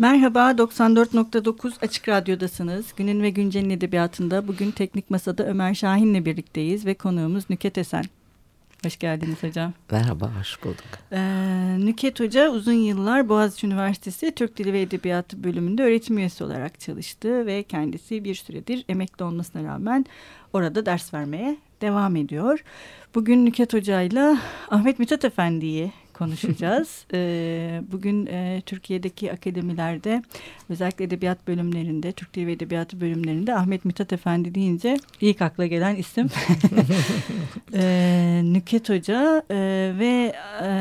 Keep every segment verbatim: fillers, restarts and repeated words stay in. Merhaba, doksan dört nokta dokuz Açık Radyo'dasınız. Günün ve Güncel'in edebiyatında bugün Teknik Masa'da Ömer Şahin'le birlikteyiz ve konuğumuz Nükhet Esen. Hoş geldiniz hocam. Merhaba, hoş bulduk. Ee, Nükhet Hoca uzun yıllar Boğaziçi Üniversitesi Türk Dili ve Edebiyatı bölümünde öğretim üyesi olarak çalıştı ve kendisi bir süredir emekli olmasına rağmen orada ders vermeye devam ediyor. Bugün Nükhet Hoca'yla Ahmet Mithat Efendi'yi konuşacağız. Ee, bugün e, Türkiye'deki akademilerde özellikle edebiyat bölümlerinde, Türk Dili ve Edebiyatı bölümlerinde Ahmet Mithat Efendi deyince ilk akla gelen isim ee, Nükhet Hoca e, ve e,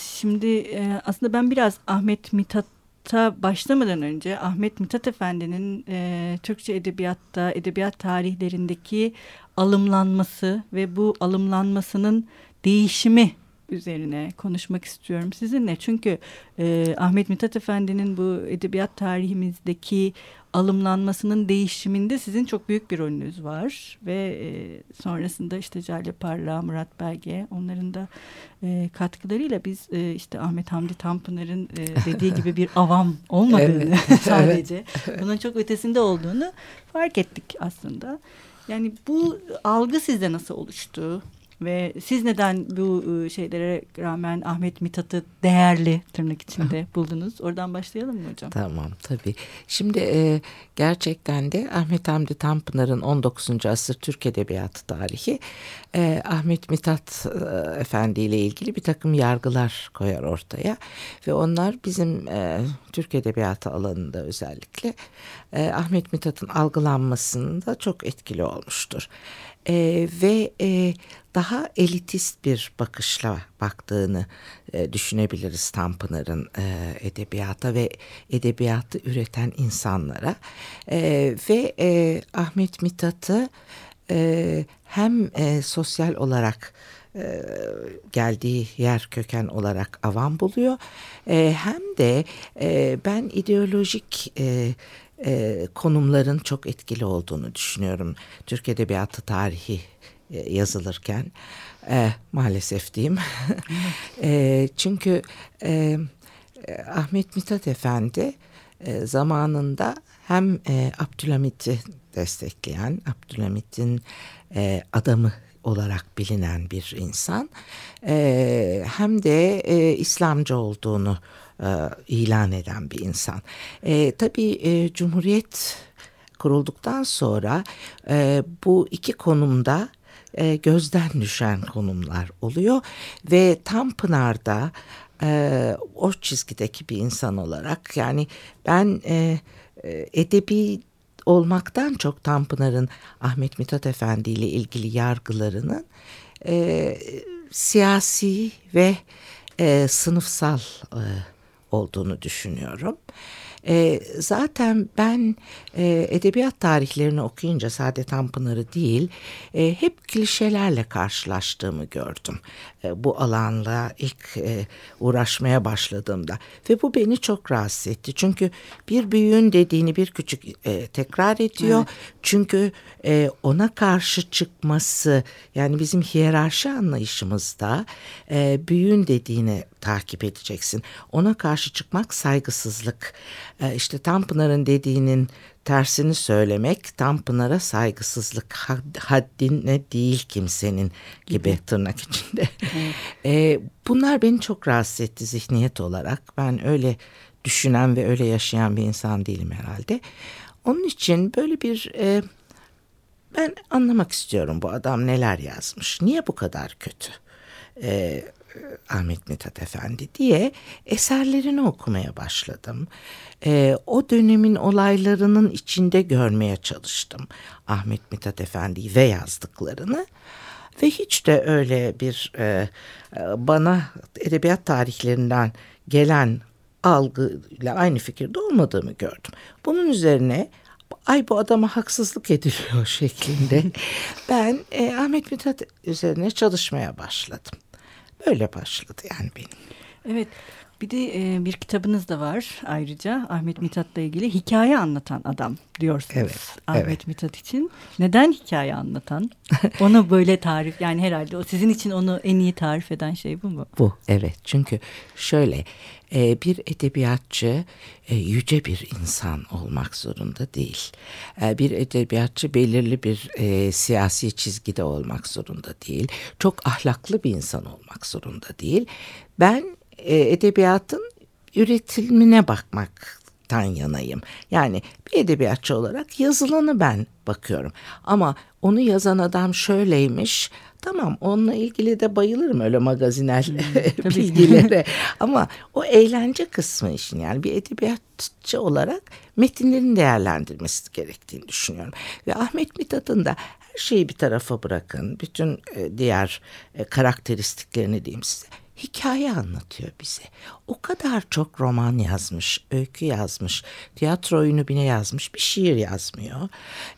şimdi e, aslında ben biraz Ahmet Mithat Ta başlamadan önce Ahmet Mithat Efendi'nin e, Türkçe edebiyatta, edebiyat tarihlerindeki alımlanması ve bu alımlanmasının değişimi üzerine konuşmak istiyorum sizinle. Çünkü e, Ahmet Mithat Efendi'nin bu edebiyat tarihimizdeki alımlanmasının değişiminde sizin çok büyük bir rolünüz var. Ve e, sonrasında işte Celal Parlak, Murat Belge, onların da e, katkılarıyla biz e, işte Ahmet Hamdi Tanpınar'ın e, dediği gibi bir avam olmadığını evet, sadece evet. bunun çok ötesinde olduğunu fark ettik aslında. Yani bu algı sizde nasıl oluştu? Ve siz neden bu şeylere rağmen Ahmet Mithat'ı değerli tırnak içinde buldunuz? Oradan başlayalım mı hocam? Tamam, tabii. Şimdi e, gerçekten de Ahmet Hamdi Tanpınar'ın on dokuzuncu asır Türk Edebiyatı tarihi e, Ahmet Mithat e, Efendi ile ilgili bir takım yargılar koyar ortaya. Ve onlar bizim e, Türk Edebiyatı alanında özellikle e, Ahmet Mithat'ın algılanmasında çok etkili olmuştur. E, ve e, daha elitist bir bakışla baktığını e, düşünebiliriz Tanpınar'ın e, edebiyata ve edebiyatı üreten insanlara. E, ve e, Ahmet Mithat'ı e, hem e, sosyal olarak e, geldiği yer köken olarak avam buluyor. E, hem de e, ben ideolojik e, e, konumların çok etkili olduğunu düşünüyorum. Türk Edebiyatı tarihi yazılırken e, maalesef diyeyim e, çünkü e, Ahmet Mithat Efendi e, zamanında hem e, Abdülhamit'i destekleyen, Abdülhamit'in e, adamı olarak bilinen bir insan e, hem de e, İslamcı olduğunu e, ilan eden bir insan. E, tabii e, Cumhuriyet kurulduktan sonra e, bu iki konumda gözden düşen konumlar oluyor ve Tanpınar'da e, o çizgideki bir insan olarak, yani ben e, edebi olmaktan çok Tanpınar'ın Ahmet Mithat Efendi ile ilgili yargılarının e, siyasi ve e, sınıfsal e, olduğunu düşünüyorum. E, zaten ben e, edebiyat tarihlerini okuyunca sadece Tanpınar'ı değil e, hep klişelerle karşılaştığımı gördüm. E, bu alanla ilk e, uğraşmaya başladığımda ve bu beni çok rahatsız etti. Çünkü bir büyüğün dediğini bir küçük e, tekrar ediyor. Evet. Çünkü e, ona karşı çıkması, yani bizim hiyerarşi anlayışımızda e, büyüğün dediğini takip edeceksin. Ona karşı çıkmak saygısızlık. Ee, işte Tanpınar'ın dediğinin tersini söylemek Tanpınar'a saygısızlık, haddine değil kimsenin gibi tırnak içinde. ee, bunlar beni çok rahatsız etti zihniyet olarak. Ben öyle düşünen ve öyle yaşayan bir insan değilim herhalde. Onun için böyle bir e, ben anlamak istiyorum, bu adam neler yazmış, niye bu kadar kötü? Ee, Ahmet Mithat Efendi diye eserlerini okumaya başladım. E, o dönemin olaylarının içinde görmeye çalıştım Ahmet Mithat Efendi'yi ve yazdıklarını. Ve hiç de öyle bir e, bana edebiyat tarihlerinden gelen algıyla aynı fikirde olmadığımı gördüm. Bunun üzerine ay bu adama haksızlık ediliyor şeklinde ben e, Ahmet Mithat üzerine çalışmaya başladım. Öyle başladı yani benim. Evet. Bir de e, bir kitabınız da var ayrıca Ahmet Mithat'la ilgili, hikaye anlatan adam diyorsunuz. Evet, Ahmet evet. Mithat için. Neden hikaye anlatan? Onu böyle tarif, yani herhalde o sizin için onu en iyi tarif eden şey bu mu? Bu, evet. Çünkü şöyle, e, bir edebiyatçı e, yüce bir insan olmak zorunda değil. E, bir edebiyatçı belirli bir e, siyasi çizgide olmak zorunda değil. Çok ahlaklı bir insan olmak zorunda değil. Ben edebiyatın üretimine bakmaktan yanayım. Yani bir edebiyatçı olarak yazılanı ben bakıyorum. Ama onu yazan adam şöyleymiş, tamam, onunla ilgili de bayılırım öyle magazinel hmm, bilgilere. Ama o eğlence kısmı için, yani bir edebiyatçı olarak metinlerin değerlendirmesi gerektiğini düşünüyorum. Ve Ahmet Mithat'ın da her şeyi bir tarafa bırakın, bütün diğer karakteristiklerini diyeyim size, hikaye anlatıyor bize. O kadar çok roman yazmış, öykü yazmış, tiyatro oyunu bile yazmış, bir şiir yazmıyor.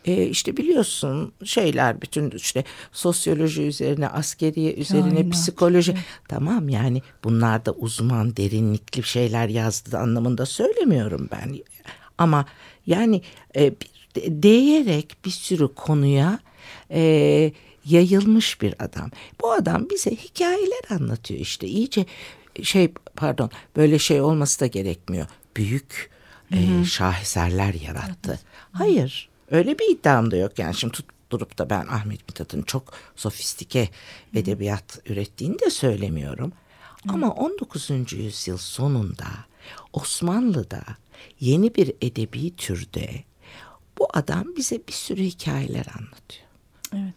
E işte biliyorsun şeyler, bütün işte sosyoloji üzerine, askeriye üzerine, aynen, psikoloji. Evet. Tamam, yani bunlar da uzman, derinlikli şeyler yazdığı anlamında söylemiyorum ben. Ama yani e, değerek bir sürü konuya E, yayılmış bir adam. Bu adam bize hikayeler anlatıyor işte. İyice şey pardon böyle şey olması da gerekmiyor. Büyük e, şaheserler yarattı. Hı-hı. Hayır, öyle bir iddiam da yok. Yani şimdi tutturup da ben Ahmet Mithat'ın çok sofistike Hı-hı. edebiyat ürettiğini de söylemiyorum. Hı-hı. Ama on dokuzuncu yüzyıl sonunda Osmanlı'da yeni bir edebi türde bu adam bize bir sürü hikayeler anlatıyor. Evet.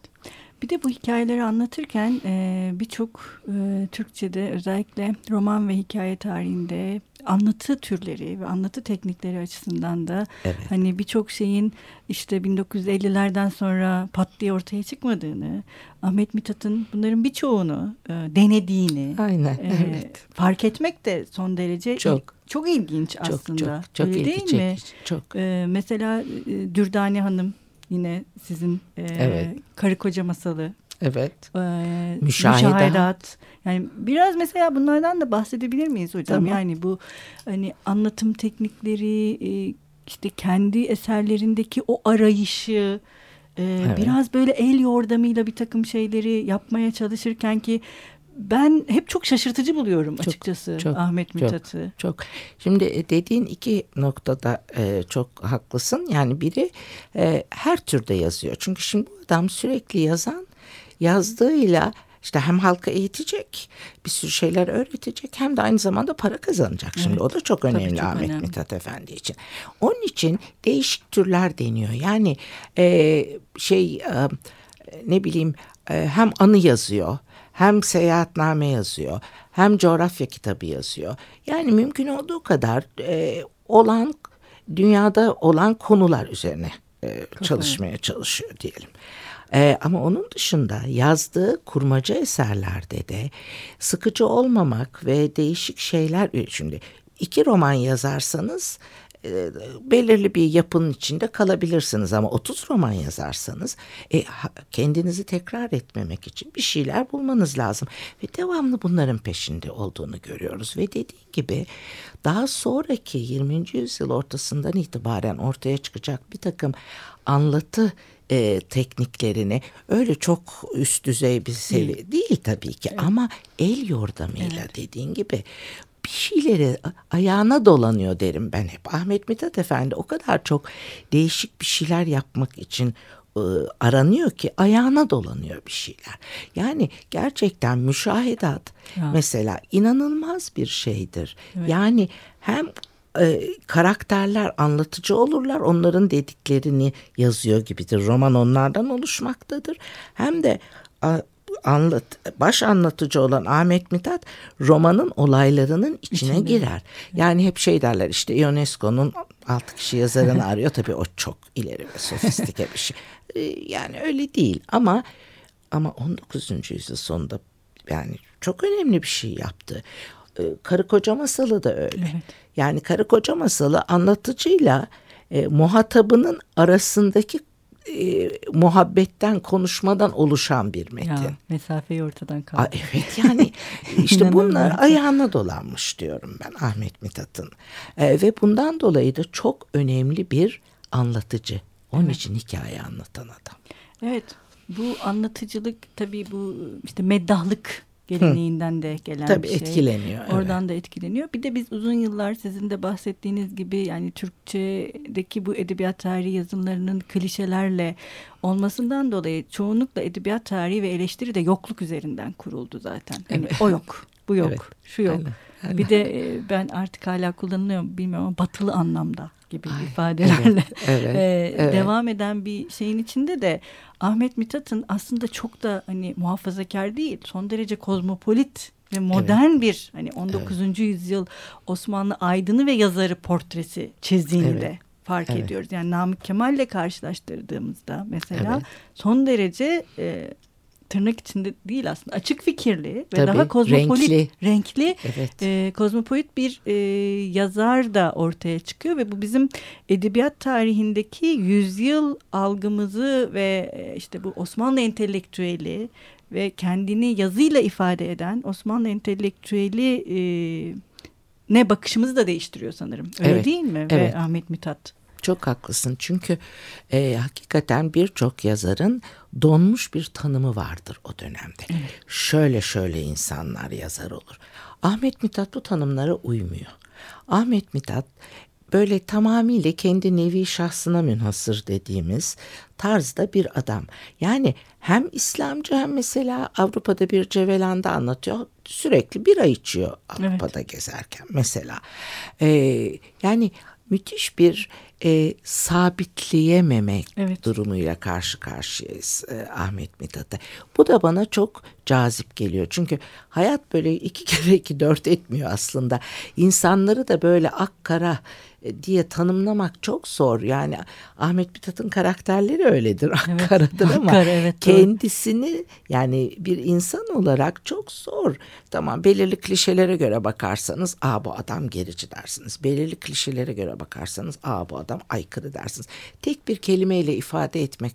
Bir de bu hikayeleri anlatırken e, birçok e, Türkçe'de özellikle roman ve hikaye tarihinde anlatı türleri ve anlatı teknikleri açısından da evet. hani birçok şeyin işte bin dokuz yüz ellilerden sonra pat diye ortaya çıkmadığını, Ahmet Mithat'ın bunların birçoğunu e, denediğini Aynen, e, evet. fark etmek de son derece çok. Çok ilginç aslında. Çok, çok, çok Öyle ilgi değil çekici, mi? Çok. E, mesela e, Dürdane Hanım, yine sizin e, evet. karı koca masalı. Evet. E, Müşahedat. Müşahedat. Yani biraz mesela bunlardan da bahsedebilir miyiz hocam? Tamam. Yani bu hani anlatım teknikleri, e, işte kendi eserlerindeki o arayışı, e, evet. biraz böyle el yordamıyla bir takım şeyleri yapmaya çalışırken ki ben hep çok şaşırtıcı buluyorum çok, açıkçası çok, Ahmet Mithat'ı. Çok, çok. Şimdi dediğin iki noktada e, çok haklısın. Yani biri e, her türde yazıyor. Çünkü şimdi bu adam sürekli yazan, yazdığıyla işte hem halka eğitecek, bir sürü şeyler öğretecek, hem de aynı zamanda para kazanacak. Şimdi evet, o da çok önemli çok Ahmet önemli. Mithat Efendi için. Onun için değişik türler deniyor. Yani e, şey e, ne bileyim e, hem anı yazıyor, hem seyahatname yazıyor, hem coğrafya kitabı yazıyor. Yani mümkün olduğu kadar e, olan, dünyada olan konular üzerine e, çalışmaya çalışıyor diyelim. E, ama onun dışında yazdığı kurmaca eserlerde de sıkıcı olmamak ve değişik şeyler. Şimdi iki roman yazarsanız belirli bir yapının içinde kalabilirsiniz, ama otuz roman yazarsanız e, kendinizi tekrar etmemek için bir şeyler bulmanız lazım ve devamlı bunların peşinde olduğunu görüyoruz. Ve dediğim gibi daha sonraki yirminci yüzyıl ortasından itibaren ortaya çıkacak bir takım anlatı e, tekniklerini öyle çok üst düzey bir seviye değil, değil tabii ki evet. ama el yordamıyla evet. dediğin gibi bir şeyleri ayağına dolanıyor derim ben hep. Ahmet Mithat Efendi o kadar çok değişik bir şeyler yapmak için ıı, aranıyor ki ayağına dolanıyor bir şeyler. Yani gerçekten müşahedat ya. mesela inanılmaz bir şeydir. Evet. Yani hem ıı, karakterler anlatıcı olurlar, onların dediklerini yazıyor gibidir. Roman onlardan oluşmaktadır. Hem de ıı, Anlat, baş anlatıcı olan Ahmet Mithat romanın olaylarının içine İçinde. girer. Yani hep şey derler işte, UNESCO'nun altı kişi yazarını arıyor. Tabii o çok ileri ve sofistike bir şey. Yani öyle değil ama ama on dokuzuncu yüzyıl sonunda yani çok önemli bir şey yaptı. Karı koca masalı da öyle. Evet. Yani karı koca masalı anlatıcıyla e, muhatabının arasındaki e, muhabbetten, konuşmadan oluşan bir metin. Ya, mesafeyi ortadan kaldırdı. Evet, yani işte bunlar ayağına dolanmış diyorum ben Ahmet Mithat'ın. E, ve bundan dolayı da çok önemli bir anlatıcı. Onun evet. için hikaye anlatan adam. Evet, bu anlatıcılık tabii bu işte meddahlık geleneğinden Hı. de gelen tabii bir şey. Tabii etkileniyor. Oradan evet. da etkileniyor. Bir de biz uzun yıllar sizin de bahsettiğiniz gibi yani Türkçedeki bu edebiyat tarihi yazımlarının klişelerle olmasından dolayı çoğunlukla edebiyat tarihi ve eleştiri de yokluk üzerinden kuruldu zaten. Yani evet. O yok, bu yok, evet. şu yok. Aynen. Aynen. Bir de ben artık hala kullanılıyor mu bilmiyorum ama batılı anlamda gibi Ay, ifadelerle evet, evet, e, evet. devam eden bir şeyin içinde de Ahmet Mithat'ın aslında çok da hani muhafazakar değil, son derece kozmopolit ve modern evet. bir hani on dokuzuncu evet. yüzyıl Osmanlı aydını ve yazarı portresi çizdiğini evet. de fark evet. ediyoruz. Yani Namık Kemal'le karşılaştırdığımızda mesela evet. son derece e, tırnak içinde değil aslında açık fikirli ve Tabii, daha kozmopolit, renkli, renkli evet. e, kozmopolit bir e, yazar da ortaya çıkıyor ve bu bizim edebiyat tarihindeki yüzyıl algımızı ve işte bu Osmanlı entelektüeli ve kendini yazıyla ifade eden Osmanlı entelektüeli e, ne bakışımızı da değiştiriyor sanırım. Öyle evet, değil mi? Evet. Ve Ahmet Mithat. Çok haklısın çünkü e, hakikaten birçok yazarın donmuş bir tanımı vardır o dönemde. Evet. Şöyle şöyle insanlar yazar olur. Ahmet Mithat bu tanımlara uymuyor. Ahmet Mithat böyle tamamıyla kendi nevi şahsına münhasır dediğimiz tarzda bir adam. Yani hem İslamcı hem mesela Avrupa'da bir cevelanda anlatıyor. Sürekli bira içiyor Avrupa'da evet. gezerken mesela. E, yani müthiş bir e, sabitleyememe evet. durumuyla karşı karşıyayız e, Ahmet Mithat'ta. Bu da bana çok cazip geliyor. Çünkü hayat böyle iki kere iki dört etmiyor aslında. İnsanları da böyle ak kara e, diye tanımlamak çok zor. Yani Ahmet Mithat'ın karakterleri öyledir. Ak evet. karadır ama Akkara, evet, kendisini doğru. yani bir insan olarak çok zor. Tamam, belirli klişelere göre bakarsanız aa bu adam gerici dersiniz. Belirli klişelere göre bakarsanız aa bu adam aykırı dersiniz. Tek bir kelimeyle ifade etmek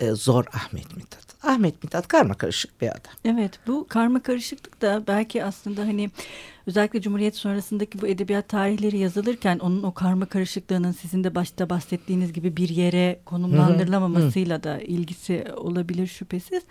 e, zor Ahmet Mithat. Ahmet Mithat karmakarışık bir adam. Evet, bu karmakarışıklık da belki aslında hani özellikle Cumhuriyet sonrasındaki bu edebiyat tarihleri yazılırken onun o karmakarışıklığının sizin de başta bahsettiğiniz gibi bir yere konumlandırılamamasıyla hı hı. da ilgisi olabilir şüphesiz.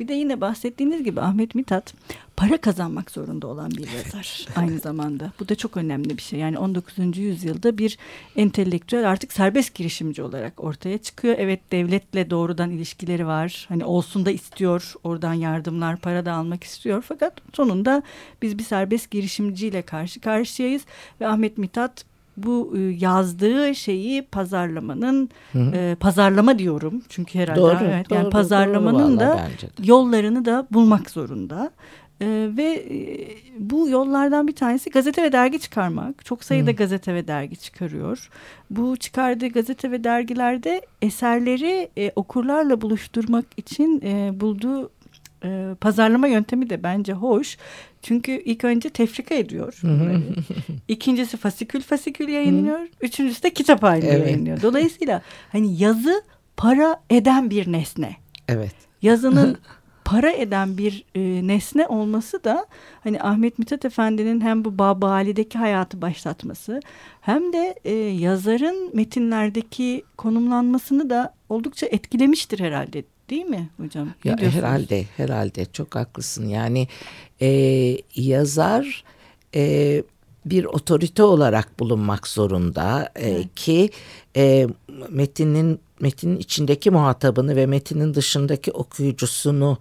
Bir de yine bahsettiğiniz gibi Ahmet Mithat para kazanmak zorunda olan bir yazar aynı zamanda. Bu da çok önemli bir şey. Yani on dokuzuncu yüzyılda bir entelektüel artık serbest girişimci olarak ortaya çıkıyor. Evet, devletle doğrudan ilişkileri var. Hani olsun da istiyor. Oradan yardımlar, para da almak istiyor. Fakat sonunda biz bir serbest girişimciyle karşı karşıyayız ve Ahmet Mithat bu yazdığı şeyi pazarlamanın e, pazarlama diyorum çünkü herhalde doğru, evet, doğru, yani pazarlamanın doğru, da yollarını da bulmak zorunda. Ee, ve e, bu yollardan bir tanesi gazete ve dergi çıkarmak. Çok sayıda hmm. gazete ve dergi çıkarıyor. Bu çıkardığı gazete ve dergilerde eserleri e, okurlarla buluşturmak için e, bulduğu e, pazarlama yöntemi de bence hoş. Çünkü ilk önce tefrika ediyor. İkincisi fasikül fasikül yayınlıyor. Üçüncüsü de kitap halinde evet. yayınlıyor. Dolayısıyla hani yazı para eden bir nesne. Evet. Yazının para eden bir e, nesne olması da hani Ahmet Mithat Efendi'nin hem bu Babıali'deki hayatı başlatması hem de e, yazarın metinlerdeki konumlanmasını da oldukça etkilemiştir herhalde, değil mi hocam? Ya, herhalde, herhalde çok haklısın. Yani e, yazar e, bir otorite olarak bulunmak zorunda e, ki e, metinin metnin içindeki muhatabını ve metnin dışındaki okuyucusunu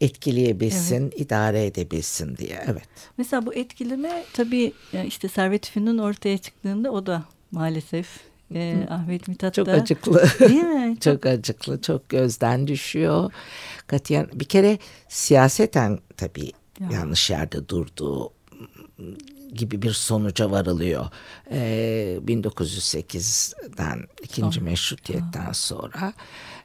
etkileyebilsin, evet. idare edebilsin diye. Evet. Mesela bu etkileme tabii işte Servet Fünün ortaya çıktığında o da maalesef e, Ahmet Mithat çok da acıklı. Değil mi? Çok, çok acıklı, çok gözden düşüyor. Katiyen bir kere siyaseten tabii ya. yanlış yerde durduğu gibi bir sonuca varılıyor. Ee, bin dokuz yüz sekizden ikinci Son. meşrutiyetten Aa. sonra.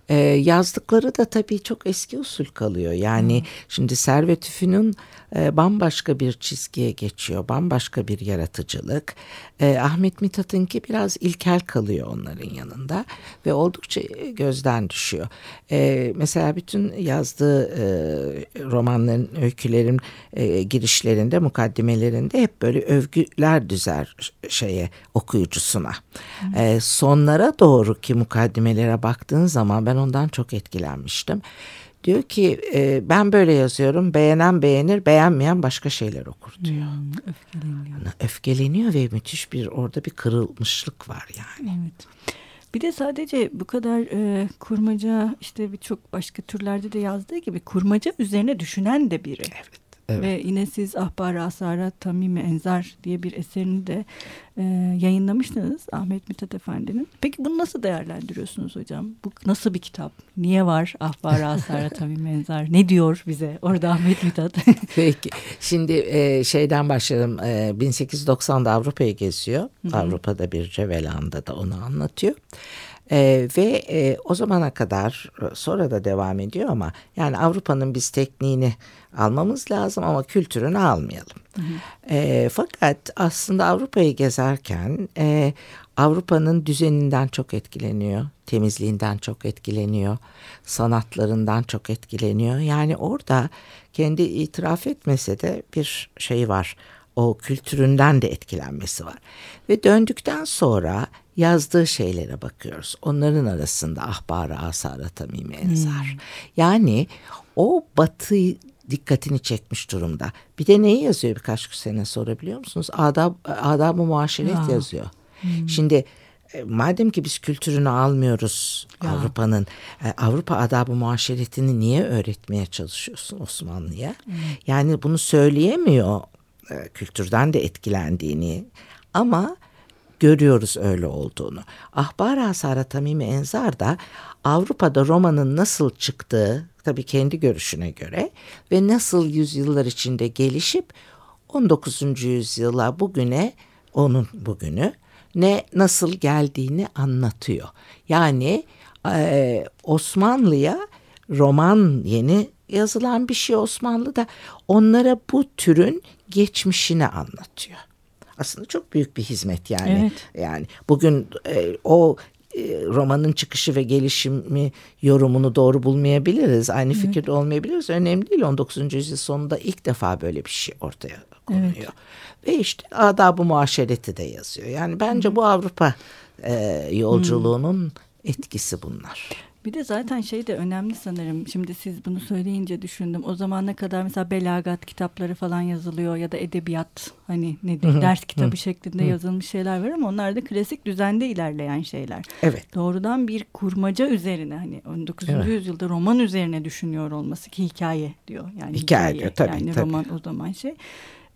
Ee, yazdıkları da tabii çok eski usul kalıyor. Yani Hı. şimdi Servet Fünün e, bambaşka bir çizgiye geçiyor. Bambaşka bir yaratıcılık. E, Ahmet Mithat'ınki biraz ilkel kalıyor onların yanında. Ve oldukça gözden düşüyor. E, mesela bütün yazdığı e, romanların, öykülerin e, girişlerinde, mukaddimelerinde hep böyle övgüler düzer şeye, okuyucusuna. E, sonlara doğru ki mukaddimelere baktığın zaman ben ondan çok etkilenmiştim. Diyor ki e, ben böyle yazıyorum, beğenen beğenir, beğenmeyen başka şeyler okur diyor. Hmm, öfkeleniyor. Yani öfkeleniyor ve müthiş bir orada bir kırılmışlık var yani. Evet. Bir de sadece bu kadar e, kurmaca, işte birçok başka türlerde de yazdığı gibi kurmaca üzerine düşünen de biri. Evet. Evet. Ve yine siz Ahbar-ı Asar-ı Tamimi Enzar diye bir eserini de e, yayınlamıştınız Ahmet Mithat Efendi'nin. Peki bunu nasıl değerlendiriyorsunuz hocam? Bu nasıl bir kitap? Niye var Ahbar-ı Asar-ı Tamimi Enzar? Ne diyor bize orada Ahmet Mithat? Peki şimdi e, şeyden başlayalım. E, bin sekiz yüz doksanda Avrupa'yı geziyor. Hı-hı. Avrupa'da bir cevelanda da onu anlatıyor. Ee, ve e, o zamana kadar, sonra da devam ediyor ama yani Avrupa'nın biz tekniğini almamız lazım ama kültürünü almayalım. Hı hı. E, fakat aslında Avrupa'yı gezerken e, Avrupa'nın düzeninden çok etkileniyor, temizliğinden çok etkileniyor, sanatlarından çok etkileniyor. Yani orada kendi itiraf etmese de bir şey var, o kültüründen de etkilenmesi var. Ve döndükten sonra yazdığı şeylere bakıyoruz. Onların arasında Ahbar-ı Asar-ı Tamimi Enzar. Hmm. Yani o batı dikkatini çekmiş durumda. Bir de neyi yazıyor birkaç sene sonra biliyor musunuz? Adab, Adab-ı Muaşeret ya. yazıyor. Hmm. Şimdi madem ki biz kültürünü almıyoruz ya. Avrupa'nın, Avrupa adab-ı muaşeretini niye öğretmeye çalışıyorsun Osmanlı'ya? Hmm. Yani bunu söyleyemiyor, kültürden de etkilendiğini ama görüyoruz öyle olduğunu. Ahbar-ı Asar-ı Tamimi Enzar da Avrupa'da Roma'nın nasıl çıktığı, tabii kendi görüşüne göre ve nasıl yüzyıllar içinde gelişip on dokuzuncu yüzyıla bugüne, onun bugünü ne nasıl geldiğini anlatıyor. Yani e, Osmanlı'ya roman yeni yazılan bir şey, Osmanlı'da onlara bu türün geçmişini anlatıyor. Aslında çok büyük bir hizmet yani. Evet. Yani bugün e, o e, romanın çıkışı ve gelişimi yorumunu doğru bulmayabiliriz. Aynı evet. fikirde olmayabiliriz. Önemli değil. on dokuzuncu yüzyıl sonunda ilk defa böyle bir şey ortaya konuyor. Evet. Ve işte Adab-ı Muaşereti de yazıyor. Yani bence Hı. bu Avrupa e, yolculuğunun Hı. etkisi bunlar. Bir de zaten şey de önemli sanırım. Şimdi siz bunu söyleyince düşündüm. O zamana kadar mesela belagat kitapları falan yazılıyor ya da edebiyat, hani ne diyeyim, ders kitabı şeklinde yazılmış şeyler var ama onlar da klasik düzende ilerleyen şeyler. Evet. Doğrudan bir kurmaca üzerine, hani on dokuzuncu evet. yüzyılda roman üzerine düşünüyor olması, ki hikaye diyor. Yani hikaye, hikaye diyor, tabii, yani tabii. roman o zaman şey.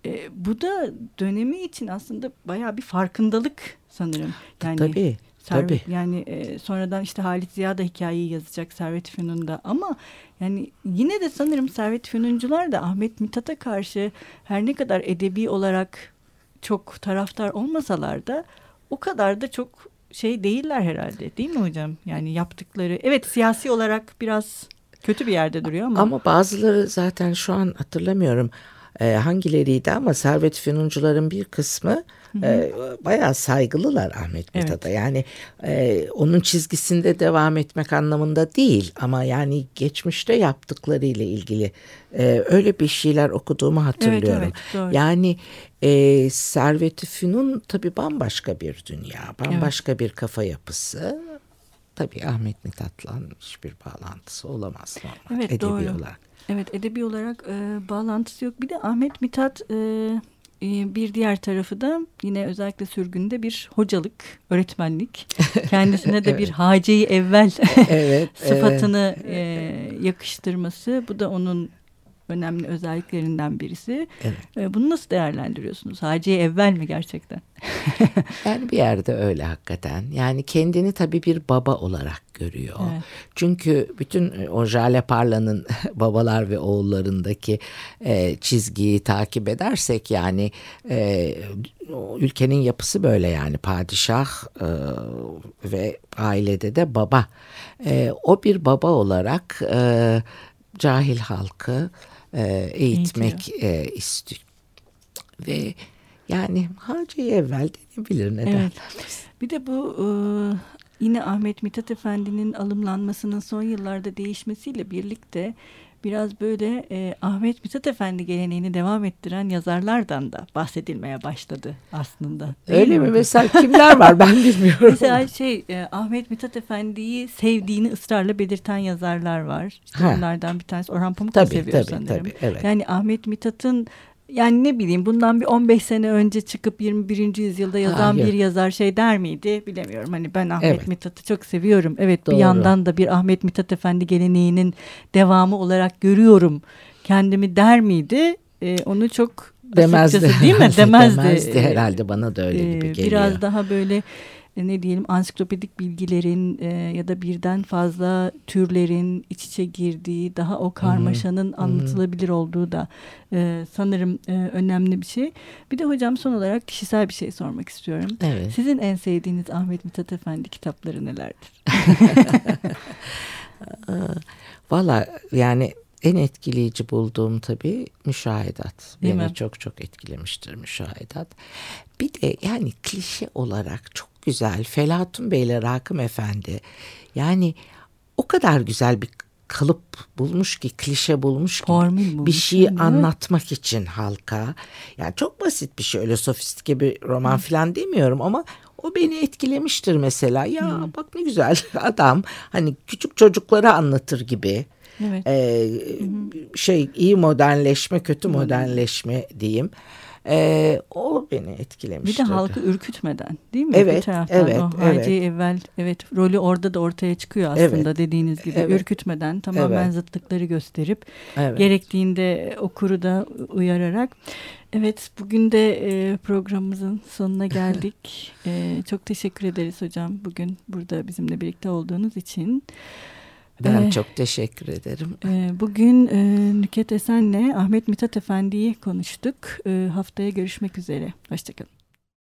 E, bu da dönemi için aslında bayağı bir farkındalık sanırım. Yani, tabii. Servet, Tabii. Yani e, sonradan işte Halit Ziya da hikayeyi yazacak Servet Fünun'da ama yani yine de sanırım Servet Fünuncular da Ahmet Mithat'a karşı her ne kadar edebi olarak çok taraftar olmasalar da o kadar da çok şey değiller herhalde, değil mi hocam? Yani yaptıkları, evet, siyasi olarak biraz kötü bir yerde duruyor ama. Ama bazıları zaten şu an hatırlamıyorum e, hangileriydi ama Servet Fünuncuların bir kısmı E, bayağı saygılılar Ahmet Mithat'a. Evet. Yani e, onun çizgisinde devam etmek anlamında değil ama yani geçmişte yaptıkları ile ilgili e, öyle bir şeyler okuduğumu hatırlıyorum. Evet, evet, yani e, Servet-i Fünun tabii bambaşka bir dünya, bambaşka evet. bir kafa yapısı. Tabii Ahmet Mithat'la hiçbir bağlantısı olamaz normal evet, edebi doğru. olarak. Evet, edebi olarak e, bağlantısı yok. Bir de Ahmet Mithat e, bir diğer tarafı da yine özellikle sürgünde bir hocalık, öğretmenlik. Kendisine de evet. bir haceyi evvel evet, sıfatını evet. E, yakıştırması. Bu da onun önemli özelliklerinden birisi. Evet. Bunu nasıl değerlendiriyorsunuz? Haciye evvel mi gerçekten? Yani bir yerde öyle hakikaten. Yani kendini tabii bir baba olarak görüyor. Evet. Çünkü bütün o Jale Parla'nın babalar ve oğullarındaki e, çizgiyi takip edersek yani e, ülkenin yapısı böyle yani padişah e, ve ailede de baba. E, o bir baba olarak e, cahil halkı e, eğitmek e, istiyor. Ve yani Hacı'yı evvel denebilir neden? Evet. Bir de bu e, yine Ahmet Mithat Efendi'nin alımlanmasının son yıllarda değişmesiyle birlikte biraz böyle e, Ahmet Mithat Efendi geleneğini devam ettiren yazarlardan da bahsedilmeye başladı aslında. Öyle mi? Mesela kimler var ben bilmiyorum. Mesela şey e, Ahmet Mithat Efendi'yi sevdiğini ısrarla belirten yazarlar var. İşte bunlardan bir tanesi Orhan Pamuk da seviyor tabii, sanırım. Tabii, evet. Yani Ahmet Mithat'ın yani ne bileyim bundan bir on beş sene önce çıkıp yirmi birinci yüzyılda yazan Hayır. bir yazar şey der miydi bilemiyorum. Hani ben Ahmet evet. Mithat'ı çok seviyorum. Evet. Doğru. Bir yandan da bir Ahmet Mithat Efendi geleneğinin devamı olarak görüyorum kendimi der miydi? Ee, onu çok demezdi. Değil mi? Demezdi. Demezdi herhalde bana da öyle ee, gibi geliyor. Biraz daha böyle ne diyelim ansiklopedik bilgilerin e, ya da birden fazla türlerin iç içe girdiği daha o karmaşanın Hı-hı. anlatılabilir Hı-hı. olduğu da e, sanırım e, önemli bir şey. Bir de hocam son olarak kişisel bir şey sormak istiyorum. Evet. Sizin en sevdiğiniz Ahmet Mithat Efendi kitapları nelerdir? Valla yani en etkileyici bulduğum tabii Müşahedat. Değil Beni mi? çok çok etkilemiştir Müşahedat. Bir de yani klişe olarak çok güzel Felahatun Bey'le Rakım Efendi yani o kadar güzel bir kalıp bulmuş ki klişe bulmuş ki bulmuş, bir şeyi anlatmak için halka yani çok basit bir şey öyle sofistike bir roman Hı. falan demiyorum ama o beni etkilemiştir mesela ya Hı. bak ne güzel adam hani küçük çocuklara anlatır gibi. Evet. Ee, şey iyi modernleşme kötü modernleşme diyeyim. Ee, o beni etkilemişti. Bir de halkı ürkütmeden değil mi? Evet. Bir taraftan evet, o Hacı evet. evvel evet rolü orada da ortaya çıkıyor aslında evet, dediğiniz gibi. Evet, ürkütmeden tamamen evet. zıtlıkları gösterip evet. gerektiğinde okuru da uyararak. Evet bugün de e, programımızın sonuna geldik. e, çok teşekkür ederiz hocam bugün burada bizimle birlikte olduğunuz için. Ben ee, çok teşekkür ederim. E, bugün e, Nükhet Esen'le Ahmet Mithat Efendi'yi konuştuk. E, haftaya görüşmek üzere. Hoşçakalın.